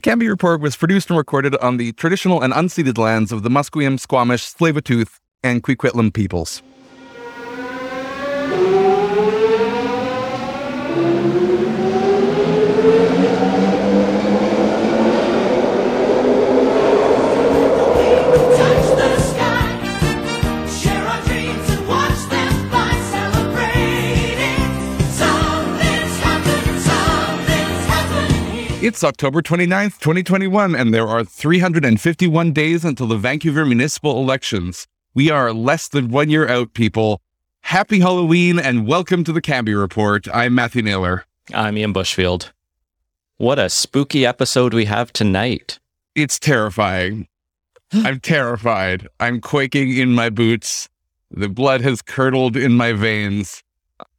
The Cambie Report was produced and recorded on the traditional and unceded lands of the Musqueam, Squamish, Tsleil-Waututh, and Quequitlam peoples. It's October 29th, 2021, and there are 351 days until the Vancouver municipal elections. We are less than 1 year out, people. Happy Halloween and welcome to the Cambie Report. I'm Matthew Naylor. I'm Ian Bushfield. What a spooky episode we have tonight. It's terrifying. I'm terrified. I'm quaking in my boots. The blood has curdled in my veins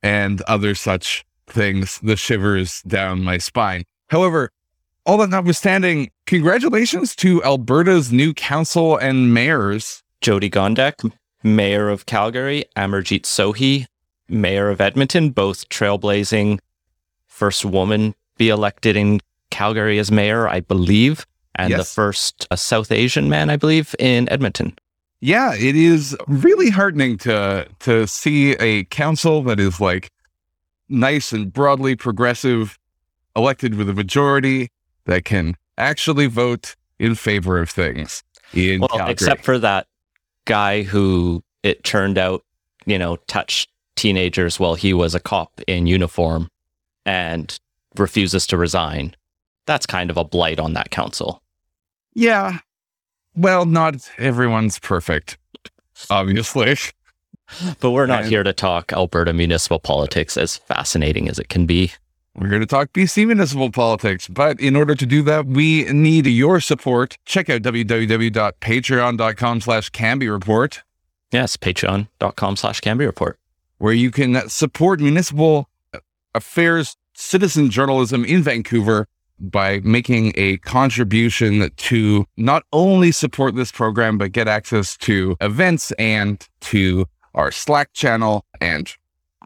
and other such things. The shivers down my spine. However, all that notwithstanding, congratulations to Alberta's new council and mayors. Jody Gondek, mayor of Calgary, Amarjeet Sohi, mayor of Edmonton, both trailblazing. First woman be elected in Calgary as mayor, I believe, and yes, the first South Asian man, I believe, in Edmonton. Yeah, it is really heartening to see a council that is like nice and broadly progressive, elected with a majority that can actually vote in favor of things in Calgary. Except for that guy who, it turned out, touched teenagers while he was a cop in uniform and refuses to resign. That's kind of a blight on that council. Yeah. Well, not everyone's perfect, obviously. But we're not here to talk Alberta municipal politics, as fascinating as it can be. We're going to talk BC municipal politics, but in order to do that, we need your support. Check out www.patreon.com/Cambie Report. Yes, patreon.com/Cambie Report. Where you can support municipal affairs, citizen journalism in Vancouver by making a contribution to not only support this program, but get access to events and to our Slack channel and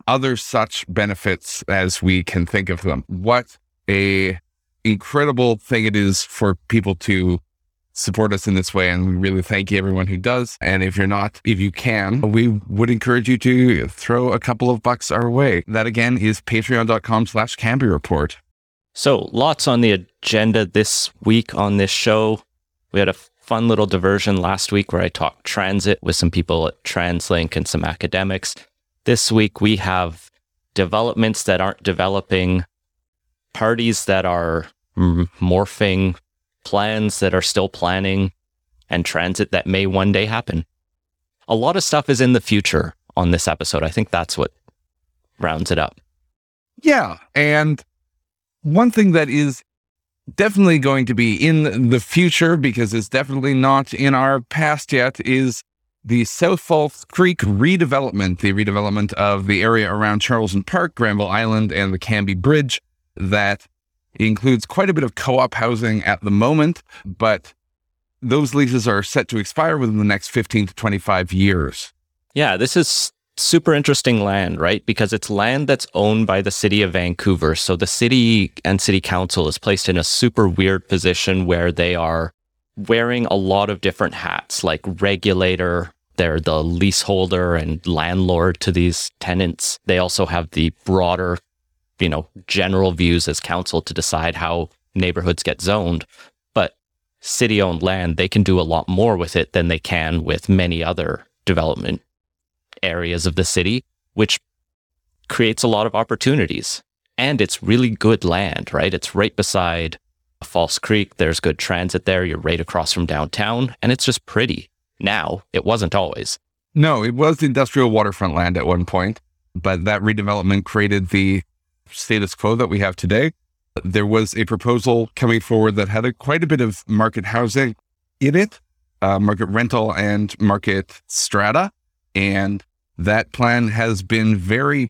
other such benefits as we can think of them. What a incredible thing it is for people to support us in this way. And we really thank you, everyone who does. And if you're not, if you can, we would encourage you to throw a couple of bucks our way. That again is patreon.com/Cambie Report. So lots on the agenda this week on this show. We had a fun little diversion last week where I talked transit with some people at TransLink and some academics. This week, we have developments that aren't developing, parties that are morphing, plans that are still planning, and transit that may one day happen. A lot of stuff is in the future on this episode. I think that's what rounds it up. Yeah, and one thing that is definitely going to be in the future, because it's definitely not in our past yet, is the South False Creek redevelopment, the redevelopment of the area around Charleson Park, Granville Island, and the Cambie Bridge, that includes quite a bit of co-op housing at the moment, but those leases are set to expire within the next 15 to 25 years. Yeah, this is super interesting land, right? Because it's land that's owned by the city of Vancouver. So the city and city council is placed in a super weird position where they are wearing a lot of different hats, like regulator, they're the leaseholder and landlord to these tenants. They also have the broader, general views as council to decide how neighborhoods get zoned. But city-owned land, they can do a lot more with it than they can with many other development areas of the city, which creates a lot of opportunities. And it's really good land, right? It's right beside False Creek. There's good transit there. You're right across from downtown, and it's just pretty. Now, it wasn't always. No, it was industrial waterfront land at one point, but that redevelopment created the status quo that we have today. There was a proposal coming forward that had quite a bit of market housing in it, market rental and market strata, and that plan has been very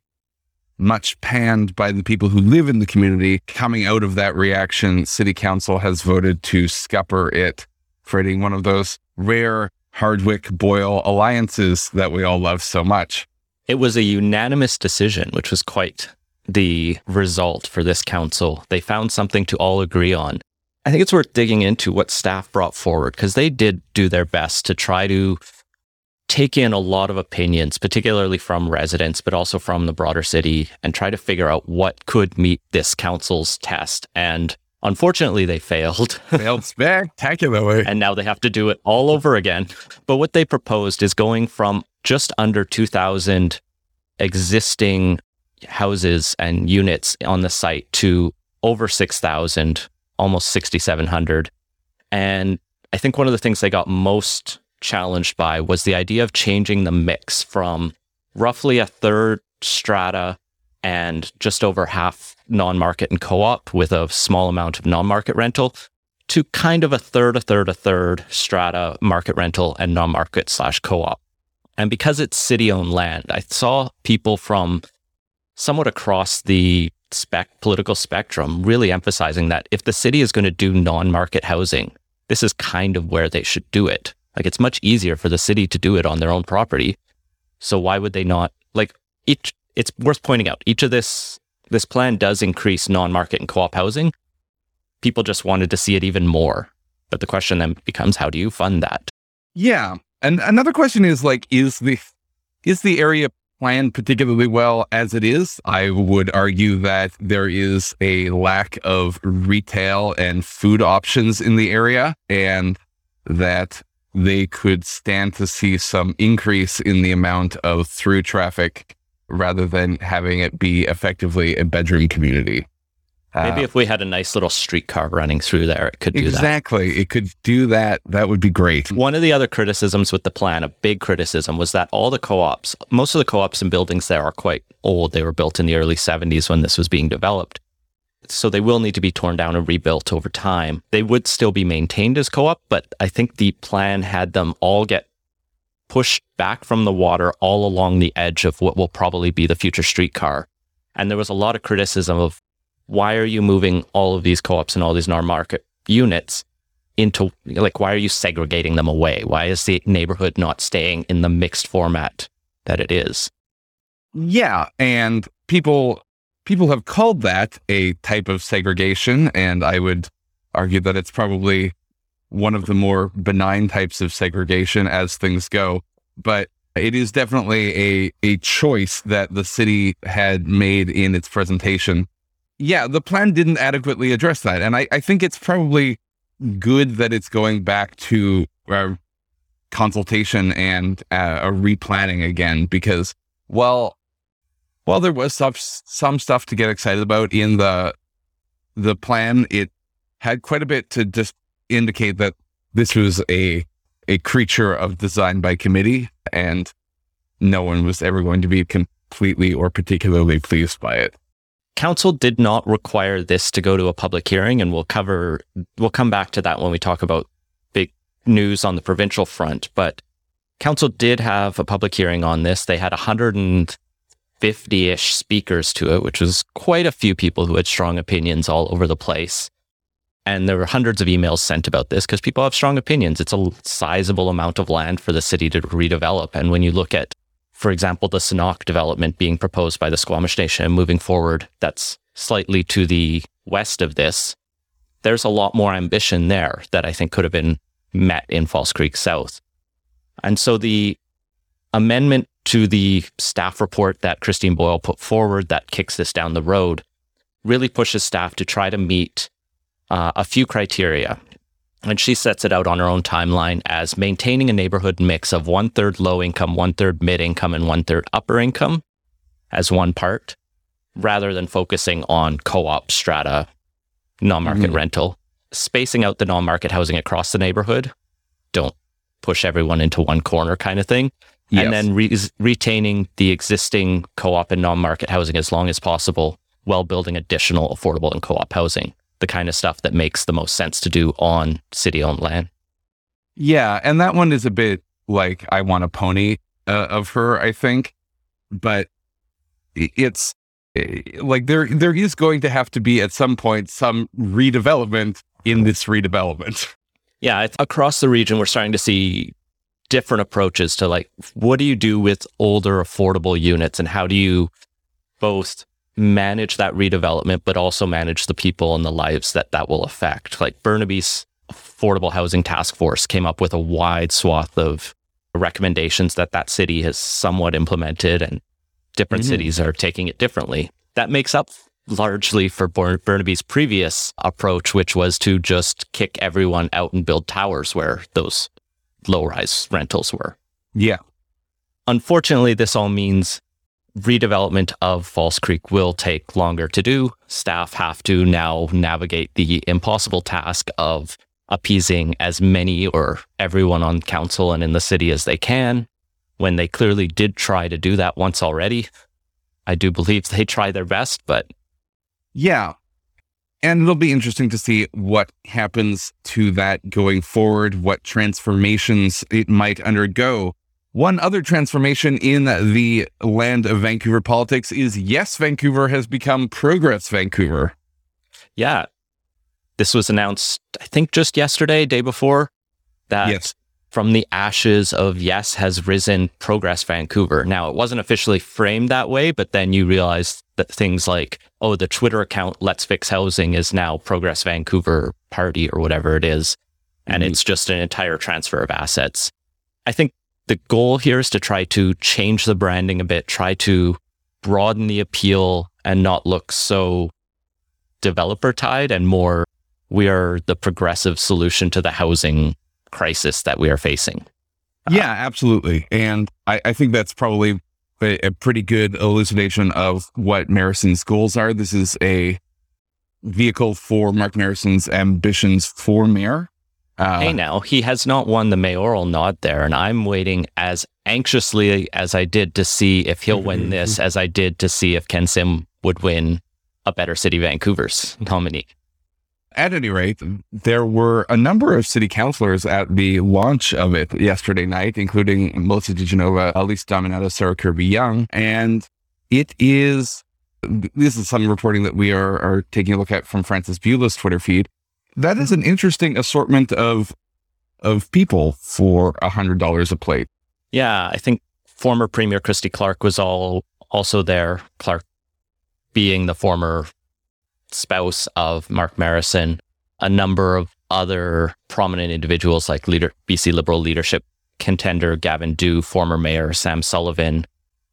much panned by the people who live in the community. Coming out of that reaction, City Council has voted to scupper it, creating one of those rare Hardwick-Boyle alliances that we all love so much. It was a unanimous decision, which was quite the result for this council. They found something to all agree on. I think it's worth digging into what staff brought forward, because they did do their best to try to take in a lot of opinions, particularly from residents, but also from the broader city, and try to figure out what could meet this council's test. And unfortunately, they failed. Failed spectacularly. And now they have to do it all over again. But what they proposed is going from just under 2,000 existing houses and units on the site to over 6,000, almost 6,700. And I think one of the things they got most challenged by was the idea of changing the mix from roughly a third strata and just over half non-market and co-op with a small amount of non-market rental to kind of a third strata, market rental, and non-market / co-op. And because it's city-owned land, I saw people from somewhat across the political spectrum really emphasizing that if the city is going to do non-market housing, this is kind of where they should do it. Like, it's much easier for the city to do it on their own property. So why would they not? Like, it's worth pointing out, each of this plan does increase non-market and co-op housing. People just wanted to see it even more. But the question then becomes, how do you fund that? Yeah. And another question is, like, is the area planned particularly well as it is? I would argue that there is a lack of retail and food options in the area, and that they could stand to see some increase in the amount of through traffic rather than having it be effectively a bedroom community. Maybe if we had a nice little streetcar running through there, it could do that. Exactly. It could do that. That would be great. One of the other criticisms with the plan, a big criticism, was that most of the co-ops and buildings there are quite old. They were built in the early 70s when this was being developed. So they will need to be torn down and rebuilt over time. They would still be maintained as co-op, but I think the plan had them all get pushed back from the water all along the edge of what will probably be the future streetcar. And there was a lot of criticism of, why are you moving all of these co-ops and all these non-market units into, like, why are you segregating them away? Why is the neighborhood not staying in the mixed format that it is? Yeah, and people have called that a type of segregation, and I would argue that it's probably one of the more benign types of segregation as things go. But it is definitely a choice that the city had made in its presentation. Yeah, the plan didn't adequately address that. And I think it's probably good that it's going back to consultation and a replanning again, because while there was some stuff to get excited about in the plan, it had quite a bit to just indicate that this was a creature of design by committee, and no one was ever going to be completely or particularly pleased by it. Council did not require this to go to a public hearing, and we'll come back to that when we talk about big news on the provincial front. But council did have a public hearing on this. They had 150-ish speakers to it, which was quite a few people who had strong opinions all over the place. And there were hundreds of emails sent about this because people have strong opinions. It's a sizable amount of land for the city to redevelop. And when you look at, for example, the Senakw development being proposed by the Squamish Nation and moving forward, that's slightly to the west of this, there's a lot more ambition there that I think could have been met in False Creek South. And so the amendment to the staff report that Christine Boyle put forward that kicks this down the road really pushes staff to try to meet a few criteria. And she sets it out on her own timeline as maintaining a neighborhood mix of 1/3 low income, 1/3 mid income, and 1/3 upper income as one part, rather than focusing on co-op, strata, non-market rental, spacing out the non-market housing across the neighborhood. Don't push everyone into one corner kind of thing. Yes. And then retaining the existing co-op and non-market housing as long as possible while building additional affordable and co-op housing, the kind of stuff that makes the most sense to do on city-owned land. Yeah, and that one is a bit like I want a pony of her, I think. But it's like there is going to have to be at some point some redevelopment in this redevelopment. Yeah, across the region, we're starting to see different approaches to, like, what do you do with older affordable units, and how do you both manage that redevelopment, but also manage the people and the lives that will affect. Like Burnaby's Affordable Housing Task Force came up with a wide swath of recommendations that city has somewhat implemented, and different cities are taking it differently. That makes up largely for Burnaby's previous approach, which was to just kick everyone out and build towers where those low-rise rentals were. Yeah. Unfortunately, this all means redevelopment of False Creek will take longer to do. Staff have to now navigate the impossible task of appeasing as many or everyone on council and in the city as they can, when they clearly did try to do that once already. I do believe they try their best, but... Yeah. And it'll be interesting to see what happens to that going forward, what transformations it might undergo. One other transformation in the land of Vancouver politics is Yes Vancouver has become Progress Vancouver. Yeah. This was announced, I think, just yesterday, day before, that from the ashes of Yes has risen Progress Vancouver. Now, it wasn't officially framed that way, but then you realize that things like, oh, the Twitter account Let's Fix Housing is now Progress Vancouver Party or whatever it is. And it's just an entire transfer of assets. I think the goal here is to try to change the branding a bit, try to broaden the appeal and not look so developer-tied, and more, we are the progressive solution to the housing crisis that we are facing. Yeah, absolutely. And I think that's probably a pretty good elucidation of what Marison's goals are. This is a vehicle for Mark Marison's ambitions for mayor. Hey, now, he has not won the mayoral nod there, and I'm waiting as anxiously as I did to see if he'll win this, as I did to see if Ken Sim would win a Better City Vancouver's nominee. At any rate, there were a number of city councillors at the launch of it yesterday night, including Melissa de Genova, Elise Dominato, Sarah Kirby Young, and this is some reporting that we are taking a look at from Francis Beulah's Twitter feed. That is an interesting assortment of people for $100 a plate. Yeah, I think former Premier Christy Clark was also there. Clark being the former spouse of Mark Marison, a number of other prominent individuals like BC Liberal leadership contender Gavin Dew, former mayor Sam Sullivan,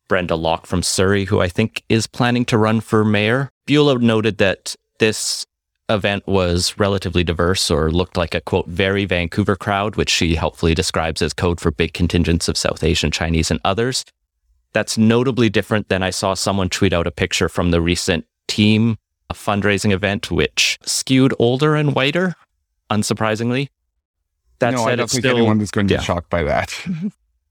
Brenda Locke from Surrey, who I think is planning to run for mayor. Beulah noted that this event was relatively diverse, or looked like a, quote, very Vancouver crowd, which she helpfully describes as code for big contingents of South Asian, Chinese, and others. That's notably different than I saw someone tweet out a picture from the recent team a fundraising event, which skewed older and whiter, unsurprisingly. That no, said, I don't think anyone is going to be shocked by that.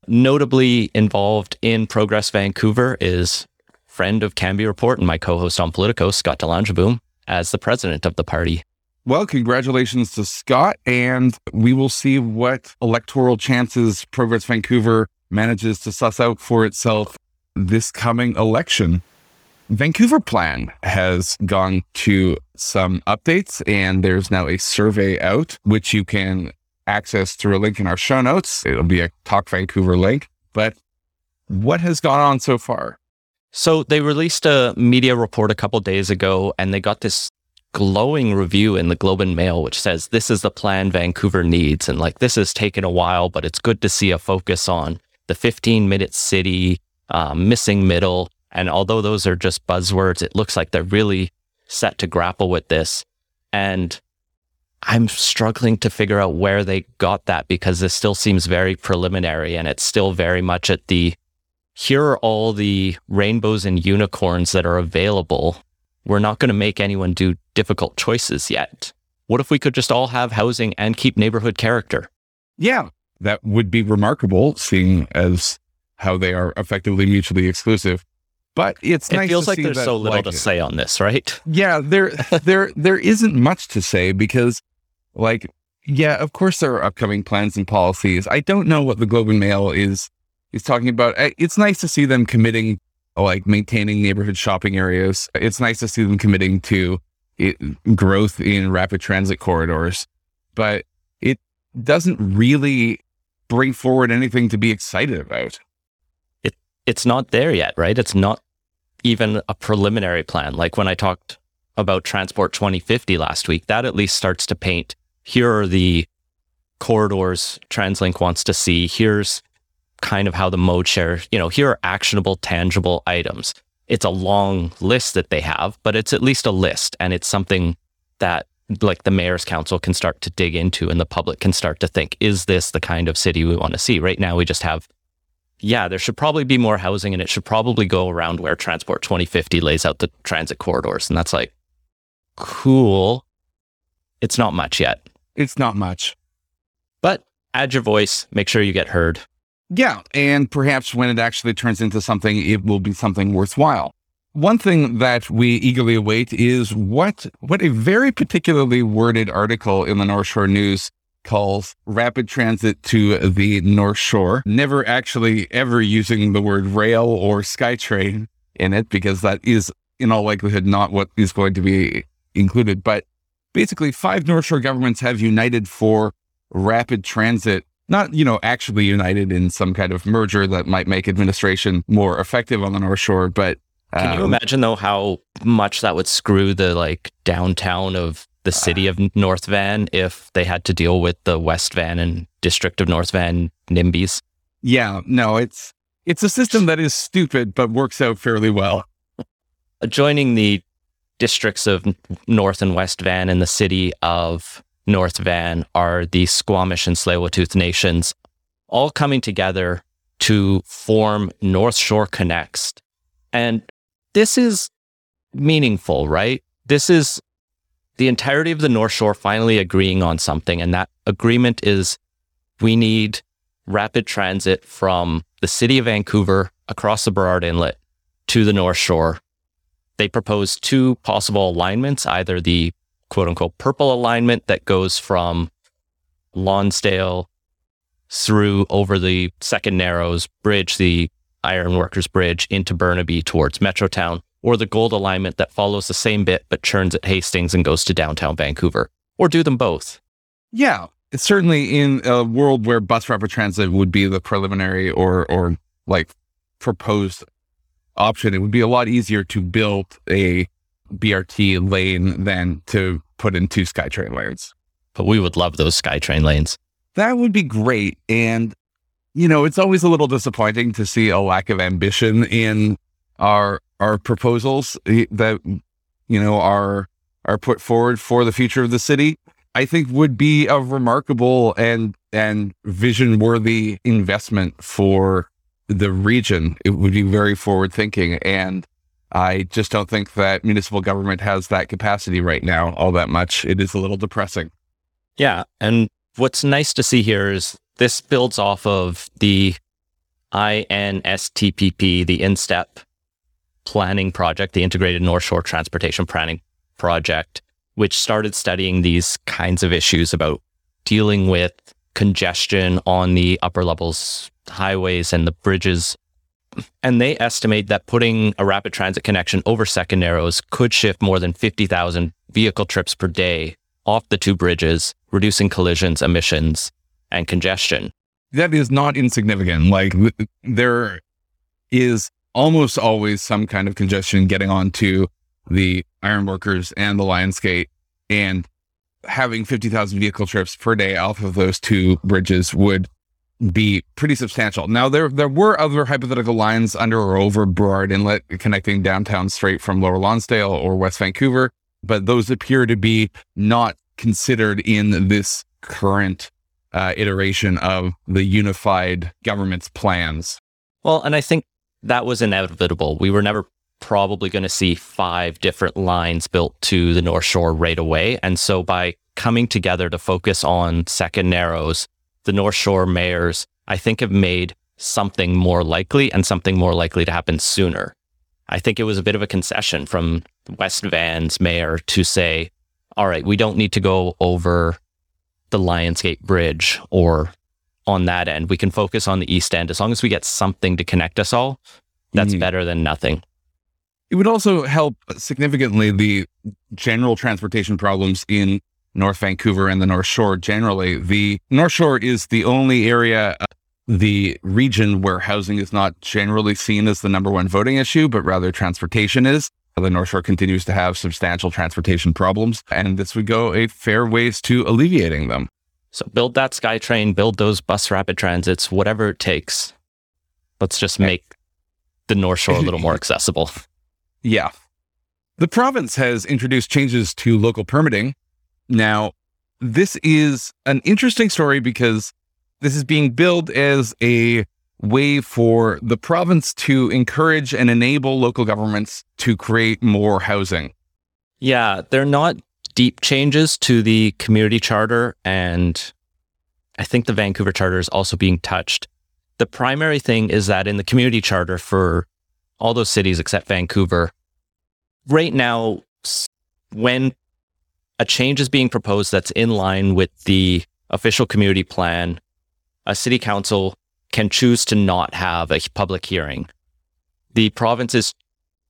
Notably involved in Progress Vancouver is friend of Cambie Report and my co-host on Politico, Scott DeLangebaum, as the president of the party. Well, congratulations to Scott, and we will see what electoral chances Progress Vancouver manages to suss out for itself this coming election. Vancouver Plan has gone to some updates, and there's now a survey out, which you can access through a link in our show notes. It'll be a Talk Vancouver link. But what has gone on so far? So they released a media report a couple days ago, and they got this glowing review in the Globe and Mail, which says, this is the plan Vancouver needs. And like, this has taken a while, but it's good to see a focus on the 15-minute city, missing middle. And although those are just buzzwords, it looks like they're really set to grapple with this. And I'm struggling to figure out where they got that, because this still seems very preliminary, and it's still very much at the, here are all the rainbows and unicorns that are available. We're not going to make anyone do difficult choices yet. What if we could just all have housing and keep neighborhood character? Yeah, that would be remarkable, seeing as how they are effectively mutually exclusive. But it's nice to see that. It feels like there's so little to say on this, right? Yeah, there isn't much to say, because, of course there are upcoming plans and policies. I don't know what the Globe and Mail is talking about. It's nice to see them committing, maintaining neighborhood shopping areas. It's nice to see them committing to growth in rapid transit corridors. But it doesn't really bring forward anything to be excited about. It's not there yet, right? It's not even a preliminary plan. Like when I talked about Transport 2050 last week, that at least starts to paint, here are the corridors TransLink wants to see. Here's kind of how the mode share, you know, here are actionable, tangible items. It's a long list that they have, but it's at least a list. And it's something that like the mayor's council can start to dig into and the public can start to think, is this the kind of city we want to see? Right now we just have, yeah, there should probably be more housing and it should probably go around where Transport 2050 lays out the transit corridors. And that's like, cool. It's not much yet. It's not much. But add your voice, make sure you get heard. Yeah, and perhaps when it actually turns into something, it will be something worthwhile. One thing that we eagerly await is what a very particularly worded article in the North Shore News calls rapid transit to the North Shore, never actually ever using the word rail or SkyTrain in it, because that is in all likelihood not what is going to be included. But basically, 5 North Shore governments have united for rapid transit, not, you know, actually united in some kind of merger that might make administration more effective on the North Shore. But can you imagine though how much that would screw the like downtown of the city of North Van if they had to deal with the West Van and District of North Van NIMBYs? Yeah, no, it's a system that is stupid but works out fairly well. Adjoining the districts of North and West Van and the city of North Van are the Squamish and Tsleil-Waututh nations, all coming together to form North Shore Connects. And this is meaningful, right? This is the entirety of the North Shore finally agreeing on something. And that agreement is we need rapid transit from the city of Vancouver across the Burrard Inlet to the North Shore. They propose 2 possible alignments, either the quote unquote purple alignment that goes from Lonsdale through over the Second Narrows Bridge, the Ironworkers Bridge, into Burnaby towards Metrotown, or the gold alignment that follows the same bit but turns at Hastings and goes to downtown Vancouver, or do them both. Yeah, it's certainly in a world where bus rapid transit would be the preliminary or like proposed option, it would be a lot easier to build a BRT lane than to put in 2 SkyTrain lanes. But we would love those SkyTrain lanes. That would be great. And, you know, it's always a little disappointing to see a lack of ambition in our proposals that, you know, are put forward for the future of the city. I think would be a remarkable and vision-worthy investment for the region. It would be very forward-thinking, and I just don't think that municipal government has that capacity right now all that much. It is a little depressing. Yeah. And what's nice to see here is this builds off of the INSTPP, the INSTEP planning project, the Integrated North Shore Transportation Planning Project, which started studying these kinds of issues about dealing with congestion on the upper levels, highways and the bridges. And they estimate that putting a rapid transit connection over Second Narrows could shift more than 50,000 vehicle trips per day off the 2 bridges, reducing collisions, emissions, and congestion. That is not insignificant. Like, there is almost always some kind of congestion getting onto the Ironworkers and the Lionsgate, and having 50,000 vehicle trips per day off of those 2 bridges would be pretty substantial. Now, there were other hypothetical lines under or over Burrard Inlet connecting downtown straight from Lower Lonsdale or West Vancouver, but those appear to be not considered in this current iteration of the unified government's plans. Well, and I think that was inevitable. We were never probably going to see 5 different lines built to the North Shore right away. And so by coming together to focus on Second Narrows, the North Shore mayors, I think, have made something more likely and something more likely to happen sooner. I think it was a bit of a concession from West Van's mayor to say, all right, we don't need to go over the Lionsgate Bridge or on that end. We can focus on the East End. As long as we get something to connect us all, that's better than nothing. It would also help significantly the general transportation problems in North Vancouver and the North Shore generally. The North Shore is the only area the region where housing is not generally seen as the number one voting issue, but rather transportation is. The North Shore continues to have substantial transportation problems, and this would go a fair ways to alleviating them. So build that SkyTrain, build those bus rapid transits, whatever it takes. Let's just make the North Shore a little more accessible. Yeah. The province has introduced changes to local permitting. Now, this is an interesting story because this is being billed as a way for the province to encourage and enable local governments to create more housing. Yeah, they're not deep changes to the community charter, and I think the Vancouver Charter is also being touched. The primary thing is that in the community charter for all those cities except Vancouver, right now, when a change is being proposed that's in line with the official community plan, a city council can choose to not have a public hearing. The province is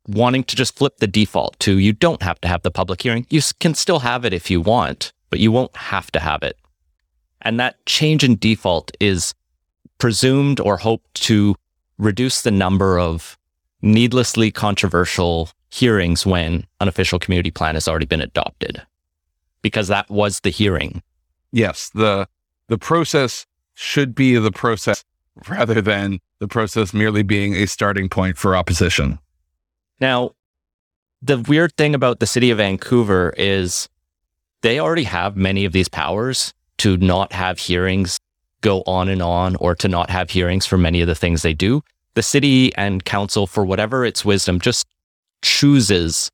wanting to just flip the default to you don't have to have the public hearing. You can still have it if you want, but you won't have to have it. And that change in default is presumed or hoped to reduce the number of needlessly controversial hearings when an official community plan has already been adopted, because that was the hearing. Yes, the process should be the process rather than the process merely being a starting point for opposition. Now, the weird thing about the city of Vancouver is they already have many of these powers to not have hearings go on and on, or to not have hearings for many of the things they do. The city and council, for whatever its wisdom, just chooses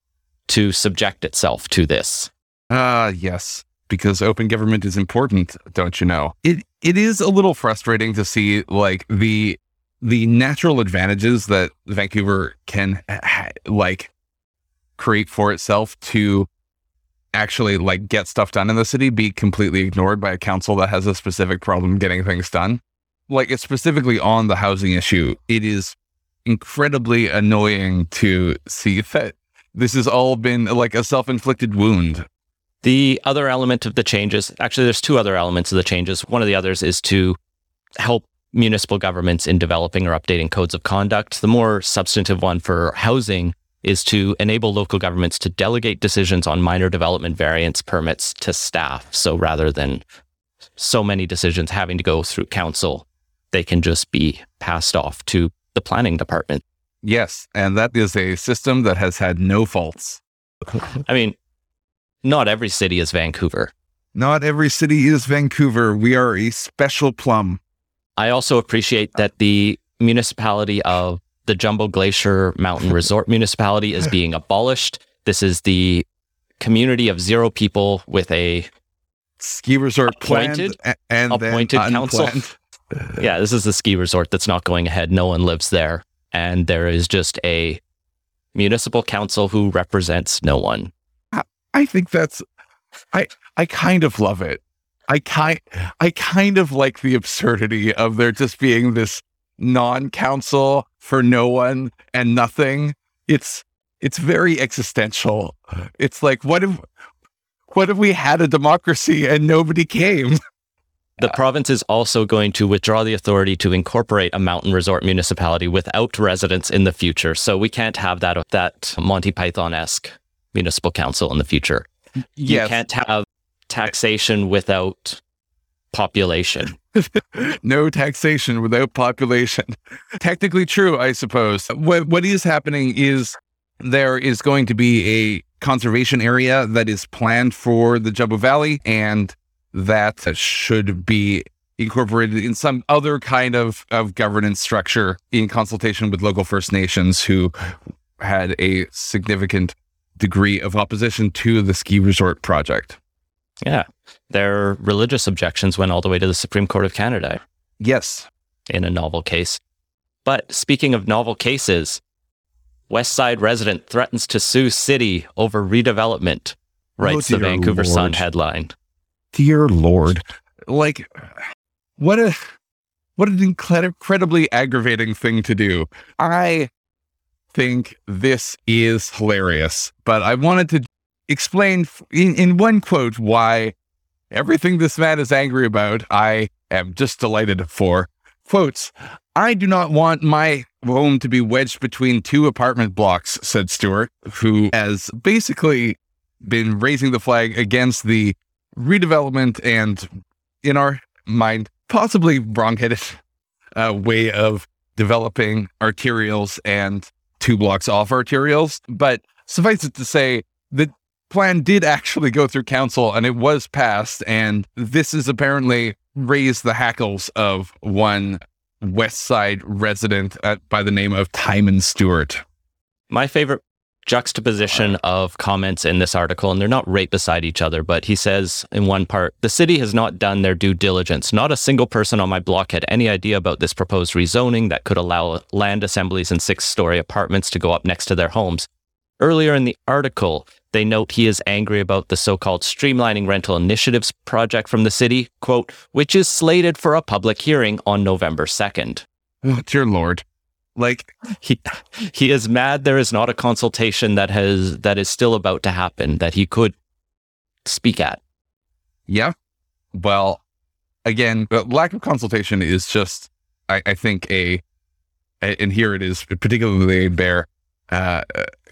to subject itself to this. Yes, because open government is important, don't you know? It is a little frustrating to see like the natural advantages that Vancouver can like create for itself to actually like get stuff done in the city be completely ignored by a council that has a specific problem getting things done. Like, it's specifically on the housing issue. It is incredibly annoying to see that this has all been like a self-inflicted wound. The other element of the changes, actually, there's two other elements of the changes. One of the others is to help municipal governments in developing or updating codes of conduct. The more substantive one for housing is to enable local governments to delegate decisions on minor development variance permits to staff. So rather than so many decisions having to go through council, they can just be passed off to the planning department. Yes, and that is a system that has had no faults. I mean, not every city is Vancouver. Not every city is Vancouver. We are a special plum. I also appreciate that the municipality of the Jumbo Glacier Mountain Resort Municipality is being abolished. This is the community of zero people with a ski resort appointed, planned and appointed then council. Yeah, this is the ski resort that's not going ahead. No one lives there. And there is just a municipal council who represents no one. I think that's, I kind of love it. I kind of like the absurdity of there just being this non-council for no one and nothing. It's very existential. It's like, what if we had a democracy and nobody came? The province is also going to withdraw the authority to incorporate a mountain resort municipality without residents in the future. So we can't have that Monty Python-esque municipal council in the future. Yes. You can't have taxation without population. No taxation without population. Technically true, I suppose. What is happening is there is going to be a conservation area that is planned for the Jumbo Valley, and that should be incorporated in some other kind of governance structure in consultation with local First Nations who had a significant degree of opposition to the ski resort project. Yeah. Their religious objections went all the way to the Supreme Court of Canada. Yes. In a novel case. But speaking of novel cases, Westside resident threatens to sue city over redevelopment, writes the Vancouver Sun headline. Dear Lord. Like, what an incredibly aggravating thing to do. I think this is hilarious, but I wanted to explain in one quote why everything this man is angry about, I am just delighted for. Quotes, "I do not want my home to be wedged between two apartment blocks," said Stewart, who has basically been raising the flag against the redevelopment and, in our mind, possibly wrong-headed way of developing arterials and two blocks off arterials. But suffice it to say, the plan did actually go through council and it was passed. And this is apparently raised the hackles of one West Side resident by the name of Timon Stewart. My favorite juxtaposition of comments in this article, and they're not right beside each other, but he says in one part, "The city has not done their due diligence. Not a single person on my block had any idea about this proposed rezoning that could allow land assemblies and six-story apartments to go up next to their homes." Earlier in the article, they note he is angry about the so-called Streamlining Rental Initiatives project from the city, quote, "which is slated for a public hearing on November 2nd. Oh, dear Lord. Like, he is mad there is not a consultation that is still about to happen that he could speak at. Yeah. Well, again, the lack of consultation is just, I think, and here it is particularly bare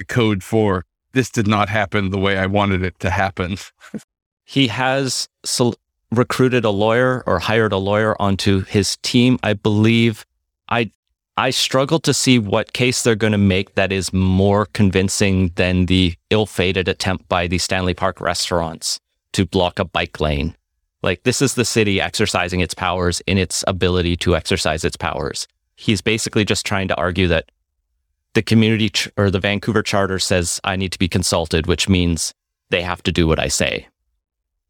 code for this did not happen the way I wanted it to happen. He has recruited a lawyer or hired a lawyer onto his team, I believe. I struggle to see what case they're going to make that is more convincing than the ill-fated attempt by the Stanley Park restaurants to block a bike lane. Like, this is the city exercising its powers in its ability to exercise its powers. He's basically just trying to argue that the community or the Vancouver Charter says I need to be consulted, which means they have to do what I say.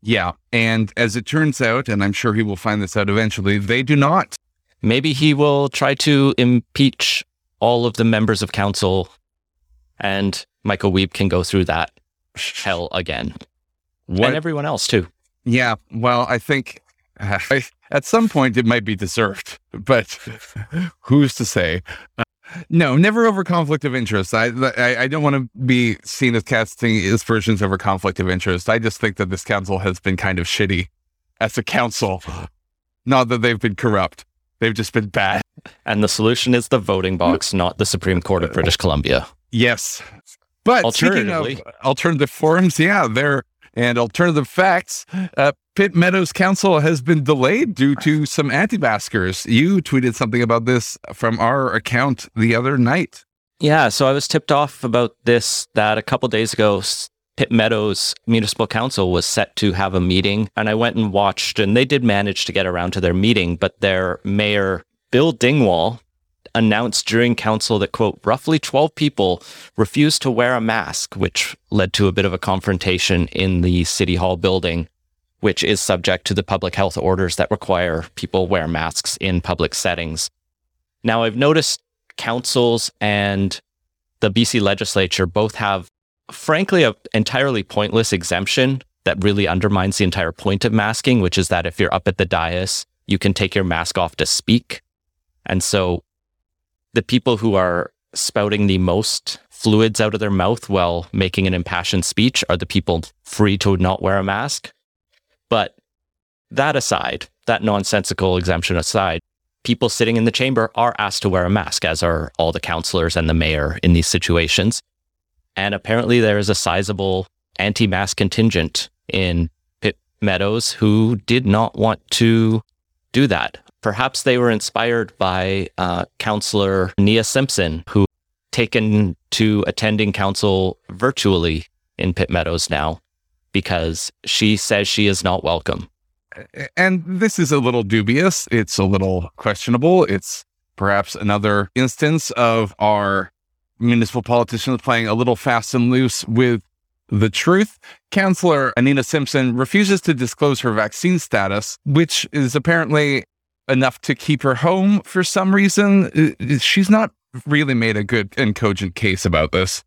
Yeah. And as it turns out, and I'm sure he will find this out eventually, they do not. Maybe he will try to impeach all of the members of council and Michael Weeb can go through that hell again. What? And everyone else too. Yeah, well, I think at some point it might be deserved, but who's to say? No, never over conflict of interest. I don't want to be seen as casting aspersions over conflict of interest. I just think that this council has been kind of shitty as a council. Not that they've been corrupt. They've just been bad. And the solution is the voting box, not the Supreme Court of British Columbia. Yes. But alternatively, speaking of alternative forums, yeah, there and alternative facts, Pitt Meadows Council has been delayed due to some anti-maskers. You tweeted something about this from our account the other night. Yeah, so I was tipped off about this that a couple days ago, Pitt Meadows Municipal Council was set to have a meeting, and I went and watched, and they did manage to get around to their meeting, but their mayor, Bill Dingwall, announced during council that, quote, roughly 12 people refused to wear a mask, which led to a bit of a confrontation in the City Hall building, which is subject to the public health orders that require people wear masks in public settings. Now, I've noticed councils and the BC legislature both have frankly, an entirely pointless exemption that really undermines the entire point of masking, which is that if you're up at the dais, you can take your mask off to speak. And so the people who are spouting the most fluids out of their mouth while making an impassioned speech are the people free to not wear a mask. But that aside, that nonsensical exemption aside, people sitting in the chamber are asked to wear a mask, as are all the councillors and the mayor in these situations. And apparently there is a sizable anti-mask contingent in Pitt Meadows who did not want to do that. Perhaps they were inspired by Councillor Nia Simpson, who taken to attending council virtually in Pitt Meadows now because she says she is not welcome. And this is a little dubious. It's a little questionable. It's perhaps another instance of our municipal politicians playing a little fast and loose with the truth. Councillor Anina Simpson refuses to disclose her vaccine status, which is apparently enough to keep her home for some reason. She's not really made a good and cogent case about this.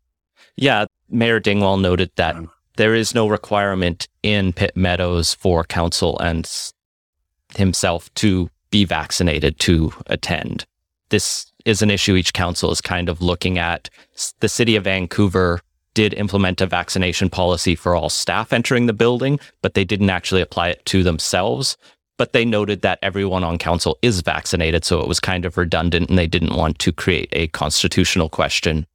Yeah, Mayor Dingwall noted that there is no requirement in Pitt Meadows for council and himself to be vaccinated to attend. This is an issue each council is kind of looking at. The City of Vancouver did implement a vaccination policy for all staff entering the building, but they didn't actually apply it to themselves. But they noted that everyone on council is vaccinated, so it was kind of redundant, and they didn't want to create a constitutional question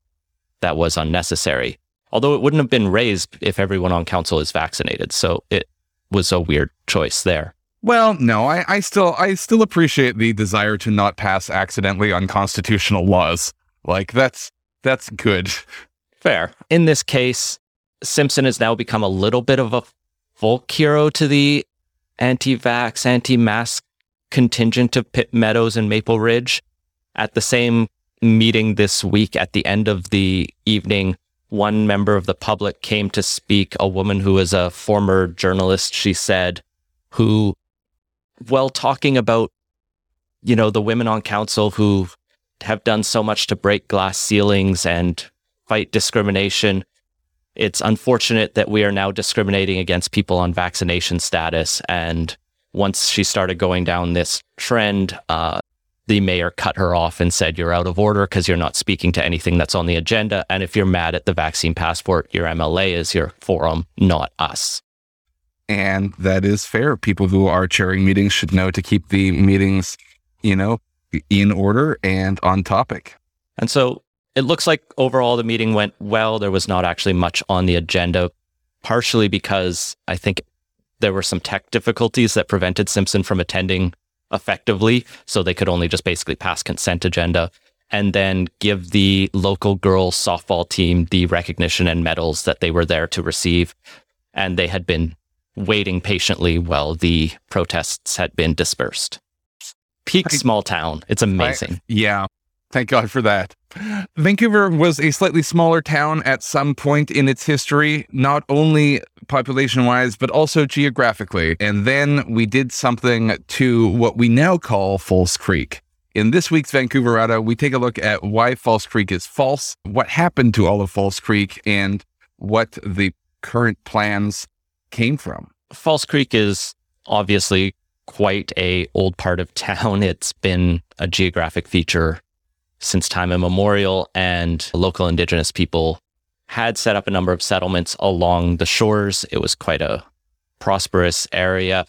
that was unnecessary. Although it wouldn't have been raised if everyone on council is vaccinated, so it was a weird choice there. Well, no, I still appreciate the desire to not pass accidentally unconstitutional laws. Like, that's good. Fair. In this case, Simpson has now become a little bit of a folk hero to the anti-vax, anti-mask contingent of Pitt Meadows and Maple Ridge. At the same meeting this week, at the end of the evening, one member of the public came to speak, a woman who is a former journalist, she said, who, well, talking about, you know, the women on council who have done so much to break glass ceilings and fight discrimination. It's unfortunate that we are now discriminating against people on vaccination status. And once she started going down this trend, the mayor cut her off and said, you're out of order because you're not speaking to anything that's on the agenda. And if you're mad at the vaccine passport, your MLA is your forum, not us. And that is fair. People who are chairing meetings should know to keep the meetings, you know, in order and on topic. And so it looks like overall the meeting went well. There was not actually much on the agenda, partially because I think there were some tech difficulties that prevented Simpson from attending effectively. So they could only just basically pass consent agenda and then give the local girls softball team the recognition and medals that they were there to receive. And they had been waiting patiently while the protests had been dispersed. Peak small town. It's amazing. Yeah. Thank God for that. Vancouver was a slightly smaller town at some point in its history, not only population-wise, but also geographically. And then we did something to what we now call False Creek. In this week's Vancouverada, we take a look at why False Creek is false, what happened to all of False Creek, and what the current plans came from. False Creek is obviously quite an old part of town. It's been a geographic feature since time immemorial, and local Indigenous people had set up a number of settlements along the shores. It was quite a prosperous area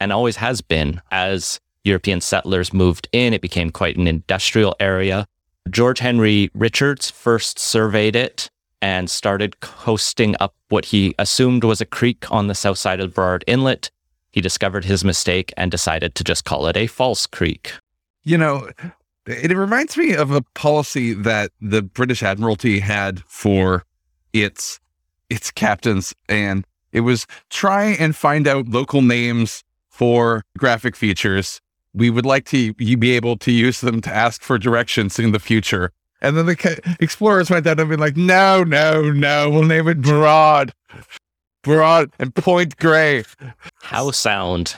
and always has been. As European settlers moved in, it became quite an industrial area. George Henry Richards first surveyed it and started coasting up what he assumed was a creek on the south side of Burrard Inlet. He discovered his mistake and decided to just call it a false creek. You know, it reminds me of a policy that the British Admiralty had for its captains, and it was try and find out local names for graphic features. We would like to be able to use them to ask for directions in the future. And then the explorers went out and been like, no, we'll name it Burrard and Point Grey. How sound.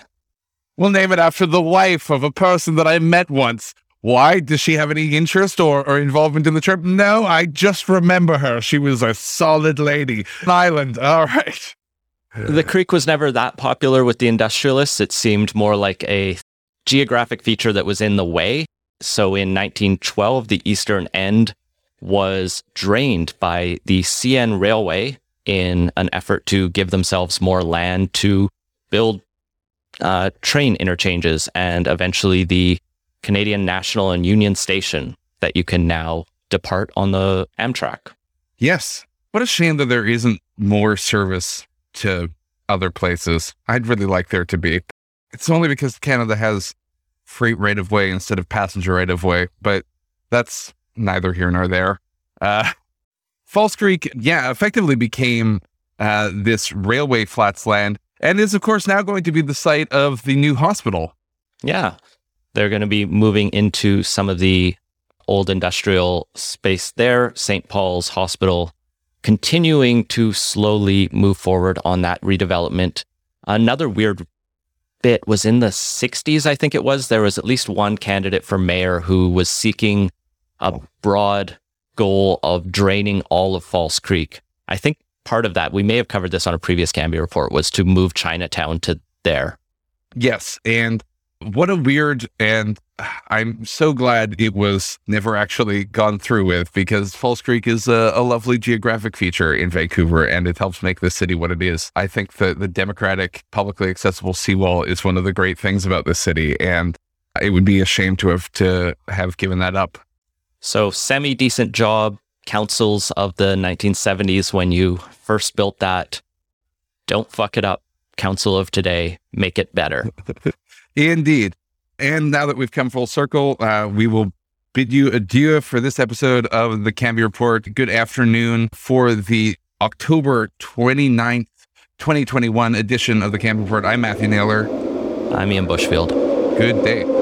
We'll name it after the wife of a person that I met once. Why? Does she have any interest or involvement in the trip? No, I just remember her. She was a solid lady. An island. All right. The creek was never that popular with the industrialists. It seemed more like a geographic feature that was in the way. So in 1912, the eastern end was drained by the CN Railway in an effort to give themselves more land to build train interchanges, and eventually the Canadian National and Union Station that you can now depart on the Amtrak. Yes. What a shame that there isn't more service to other places. I'd really like there to be. It's only because Canada has freight right-of-way instead of passenger right-of-way, but that's neither here nor there. False Creek, effectively became this railway flats land and is, of course, now going to be the site of the new hospital. Yeah. They're going to be moving into some of the old industrial space there. St. Paul's Hospital continuing to slowly move forward on that redevelopment. Another weird bit was in the 60s, I think it was. There was at least one candidate for mayor who was seeking a broad goal of draining all of False Creek. I think part of that, we may have covered this on a previous Cambie report, was to move Chinatown to there. Yes, and What a weird, and I'm so glad it was never actually gone through with, because False Creek is a lovely geographic feature in Vancouver, and it helps make the city what it is. I think that the democratic, publicly accessible seawall is one of the great things about the city, and it would be a shame to have given that up. So semi-decent job, councils of the 1970s when you first built that. Don't fuck it up, council of today, make it better. Indeed. And now that we've come full circle, we will bid you adieu for this episode of the Cambie Report. Good afternoon for the October 29th, 2021 edition of the Cambie Report. I'm Matthew Naylor. I'm Ian Bushfield. Good day.